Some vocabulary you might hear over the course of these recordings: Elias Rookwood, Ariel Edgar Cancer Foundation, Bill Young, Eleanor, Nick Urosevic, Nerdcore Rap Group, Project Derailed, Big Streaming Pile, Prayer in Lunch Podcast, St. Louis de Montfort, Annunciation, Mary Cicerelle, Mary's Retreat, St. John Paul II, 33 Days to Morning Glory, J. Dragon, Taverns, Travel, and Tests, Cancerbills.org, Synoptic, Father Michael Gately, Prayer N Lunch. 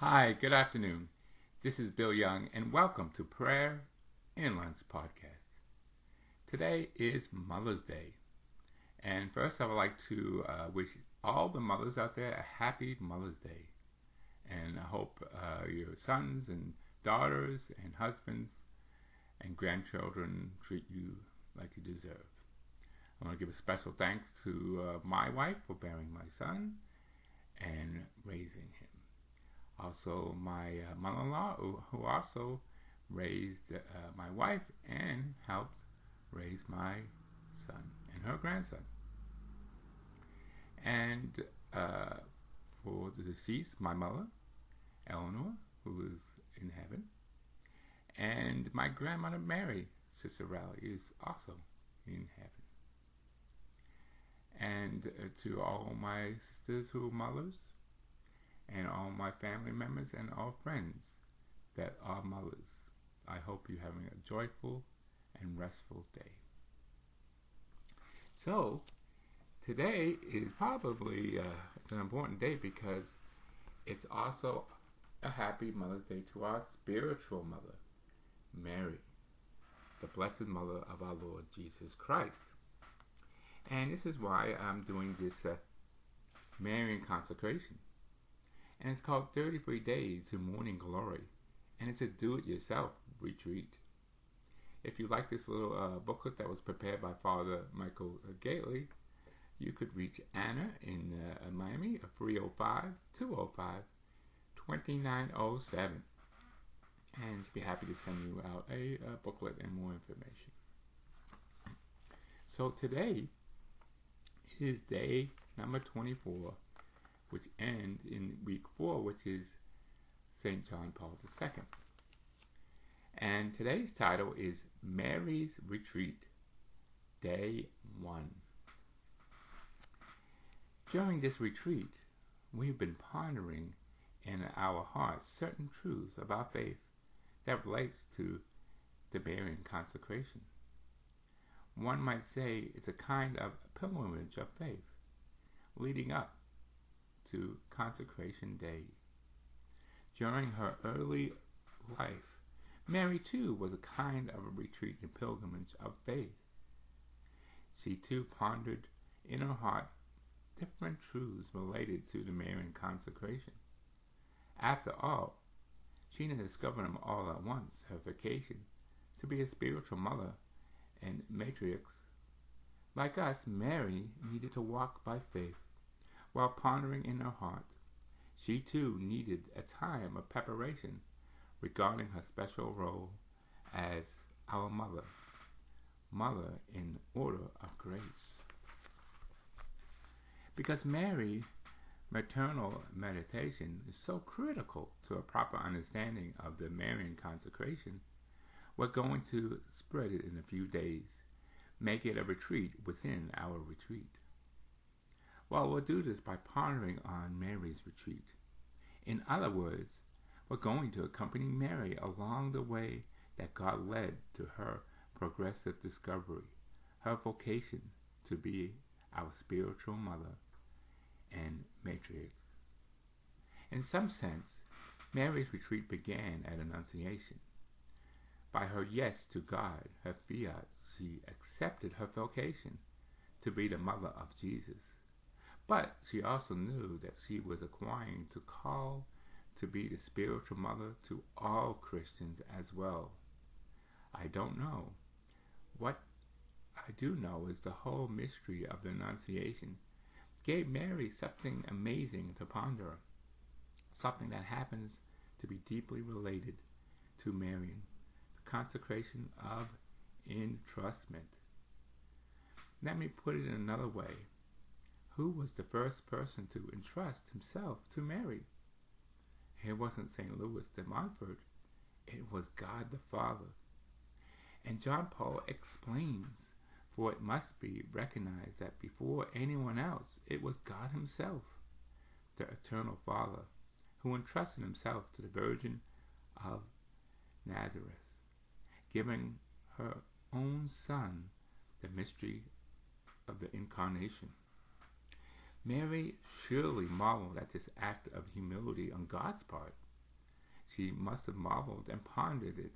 Hi, good afternoon. This is Bill Young, and welcome to Prayer in Lunch Podcast. Today is Mother's Day, and first I would like to wish all the mothers out there a happy Mother's Day, and I hope your sons and daughters and husbands and grandchildren treat you like you deserve. I want to give a special thanks to my wife for bearing my son and raising him. Also, my mother-in-law, who also raised my wife and helped raise my son and her grandson. And for the deceased, my mother, Eleanor, who is in heaven, and my grandmother, Mary Cicerelle, is also in heaven. And to all my sisters who are mothers, and all my family members and all friends that are mothers, I hope you're having a joyful and restful day. So, today is probably it's an important day because it's also a happy Mother's Day to our spiritual mother, Mary, the Blessed Mother of our Lord Jesus Christ. And this is why I'm doing this Marian consecration. And it's called 33 Days to Morning Glory, and it's a do-it-yourself retreat. If you like this little booklet that was prepared by Father Michael Gately, you could reach Anna in Miami at 305-205-2907, and she'd be happy to send you out a booklet and more information. So today is day number 24, which end in week 4, which is St. John Paul II. And today's title is Mary's Retreat, Day 1. During this retreat, we've been pondering in our hearts certain truths of our faith that relates to the Marian consecration. One might say it's a kind of pilgrimage of faith, leading up to Consecration Day. During her early life, Mary too was a kind of a retreat and pilgrimage of faith. She too pondered in her heart different truths related to the Marian consecration. After all, she didn't discover them all at once, her vocation to be a spiritual mother and matriarch. Like us, Mary needed to walk by faith. While pondering in her heart, she too needed a time of preparation regarding her special role as our mother in order of grace. Because Mary's maternal meditation is so critical to a proper understanding of the Marian consecration, we're going to spread it in a few days, make it a retreat within our retreat. Well, we'll do this by pondering on Mary's retreat. In other words, we're going to accompany Mary along the way that God led to her progressive discovery, her vocation to be our spiritual mother and matriarch. In some sense, Mary's retreat began at Annunciation. By her yes to God, her fiat, she accepted her vocation to be the mother of Jesus. But she also knew that she was acquiring to call to be the spiritual mother to all Christians as well. I don't know. What I do know is the whole mystery of the Annunciation gave Mary something amazing to ponder, something that happens to be deeply related to Marian, the consecration of entrustment. Let me put it another way. Who was the first person to entrust himself to Mary? It wasn't St. Louis de Montfort. It was God the Father. And John Paul explains, for it must be recognized that before anyone else, it was God himself, the Eternal Father, who entrusted himself to the Virgin of Nazareth, giving her own Son the mystery of the Incarnation. Mary surely marveled at this act of humility on God's part, She must have marveled and pondered it.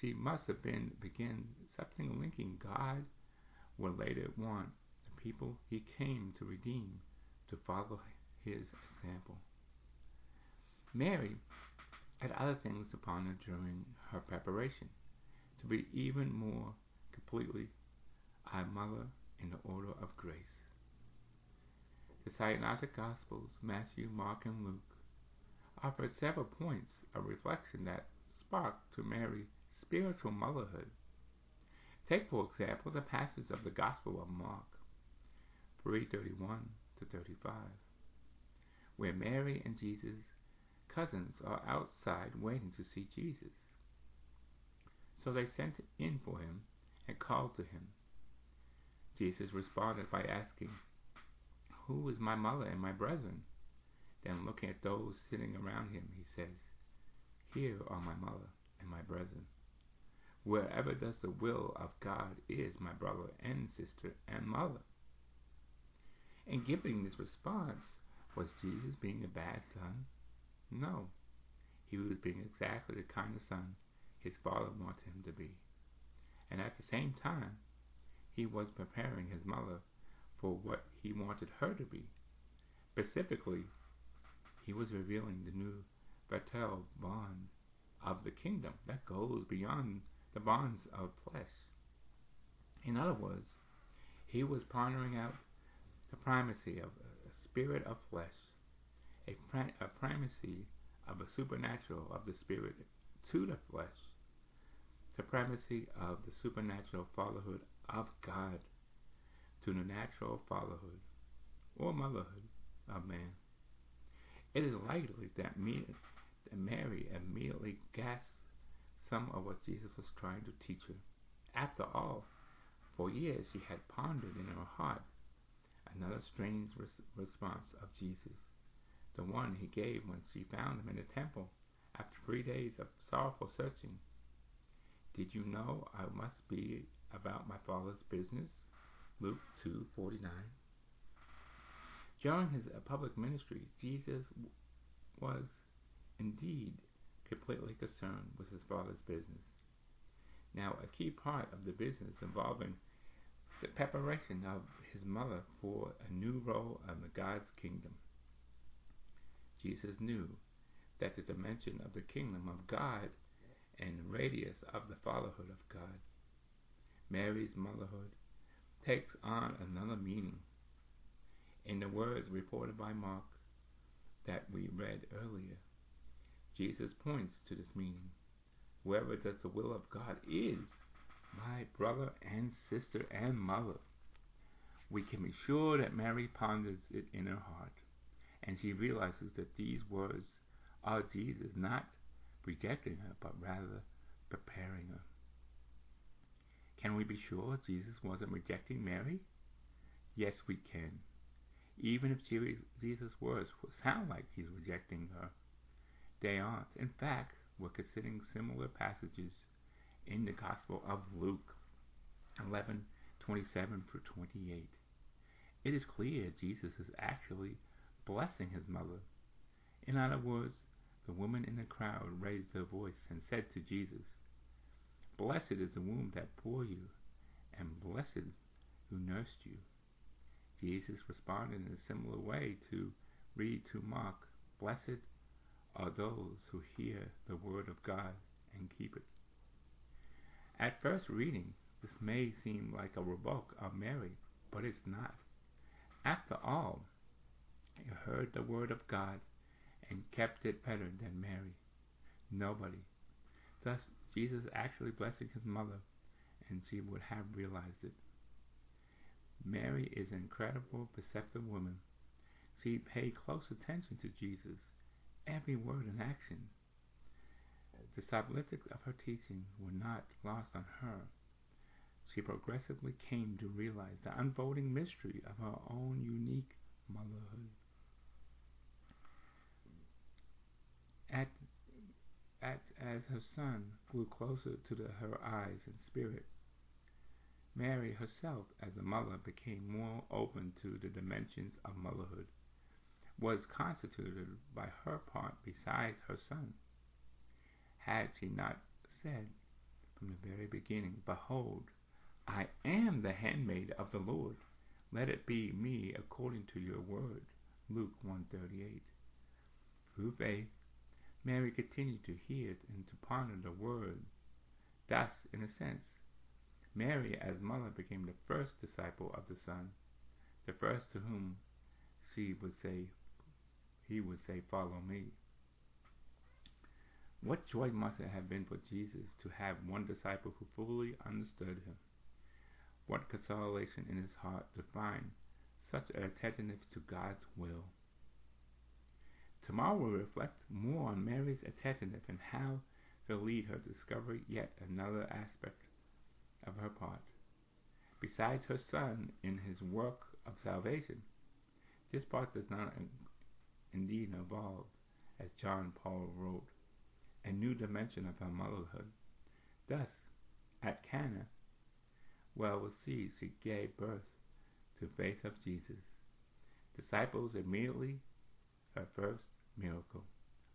She must have began something linking God with later one, the people he came to redeem, to follow his example. Mary had other things to ponder during her preparation, to be even more completely our mother in the order of grace. The Synoptic Gospels, Matthew, Mark, and Luke, offer several points of reflection that spark to Mary's spiritual motherhood. Take, for example, the passage of the Gospel of Mark, 3:31-35, where Mary and Jesus' cousins are outside waiting to see Jesus. So they sent in for him and called to him. Jesus responded by asking, "Who is my mother and my brethren?" Then looking at those sitting around him, he says, "Here are my mother and my brethren. Wherever does the will of God is my brother and sister and mother." In giving this response, was Jesus being a bad son? No. He was being exactly the kind of son his father wanted him to be. And at the same time, he was preparing his mother for what he wanted her to be. Specifically, he was revealing the new vital bond of the kingdom that goes beyond the bonds of flesh. In other words, he was pondering out the primacy of a spirit of flesh, a primacy of a supernatural of the spirit to the flesh, the primacy of the supernatural fatherhood of God to the natural fatherhood or motherhood of man. It is likely that Mary immediately gasped some of what Jesus was trying to teach her. After all, for years she had pondered in her heart another strange response of Jesus, the one he gave when she found him in the temple after 3 days of sorrowful searching. "Did you know I must be about my Father's business?" Luke 2:49. During his public ministry, Jesus was indeed completely concerned with his Father's business. Now, a key part of the business involving the preparation of his mother for a new role in God's kingdom. Jesus knew that the dimension of the kingdom of God and the radius of the fatherhood of God. Mary's motherhood takes on another meaning. In the words reported by Mark that we read earlier, Jesus points to this meaning. Whoever does the will of God is my brother and sister and mother. We can be sure that Mary ponders it in her heart, and she realizes that these words are Jesus not rejecting her, but rather preparing her. Can we be sure Jesus wasn't rejecting Mary? Yes, we can. Even if Jesus' words sound like he's rejecting her, they aren't. In fact, we're considering similar passages in the Gospel of Luke 11:27-28. It is clear Jesus is actually blessing his mother. In other words, the woman in the crowd raised her voice and said to Jesus, "Blessed is the womb that bore you, and blessed who nursed you." Jesus responded in a similar way to read to Mark, "Blessed are those who hear the word of God and keep it." At first reading, this may seem like a rebuke of Mary, but it's not. After all, you heard the word of God and kept it better than Mary. Nobody. Thus, Jesus actually blessing his mother, and she would have realized it. Mary is an incredible, perceptive woman. She paid close attention to Jesus, every word and action. The subtlety of her teaching were not lost on her. She progressively came to realize the unfolding mystery of her own unique motherhood. As her son grew closer to her eyes and spirit, Mary herself, as a mother, became more open to the dimensions of motherhood, was constituted by her part besides her son. had she not said from the very beginning, "Behold, I am the handmaid of the Lord. Let it be me according to your word." Luke 1:38. Through faith, Mary continued to hear it and to ponder the word. Thus, in a sense, Mary as mother became the first disciple of the Son, the first to whom he would say, "Follow me." What joy must it have been for Jesus to have one disciple who fully understood him? What consolation in his heart to find such an attentiveness to God's will. Tomorrow we'll reflect more on Mary's attentiveness and how to lead her to discover yet another aspect of her part. Besides her Son in his work of salvation, this part does not indeed evolve, as John Paul wrote, a new dimension of her motherhood. Thus, at Cana, well, we'll see, she gave birth to faith of Jesus. Disciples immediately, her first miracle,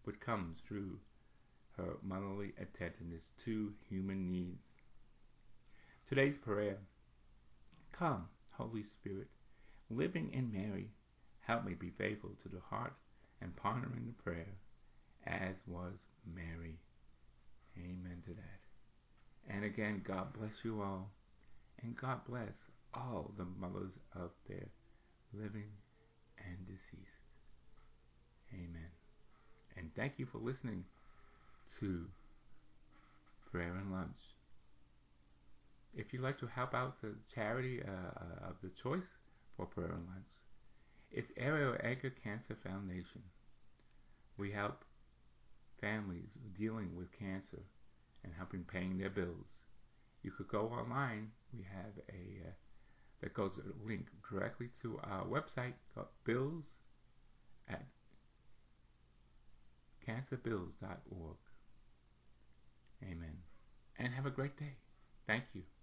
which comes through her motherly attentiveness to human needs. Today's prayer: come, Holy Spirit, living in Mary, help me be faithful to the heart and pondering the prayer, as was Mary. Amen to that. And again, God bless you all, and God bless all the mothers out there, living and deceased. Amen. And thank you for listening to Prayer and Lunch. If you'd like to help out the charity of the choice for Prayer and Lunch, it's Ariel Edgar Cancer Foundation. We help families dealing with cancer and helping paying their bills. You could go online. We have a that goes a link directly to our website, bills at Cancerbills.org. Amen. And have a great day. Thank you.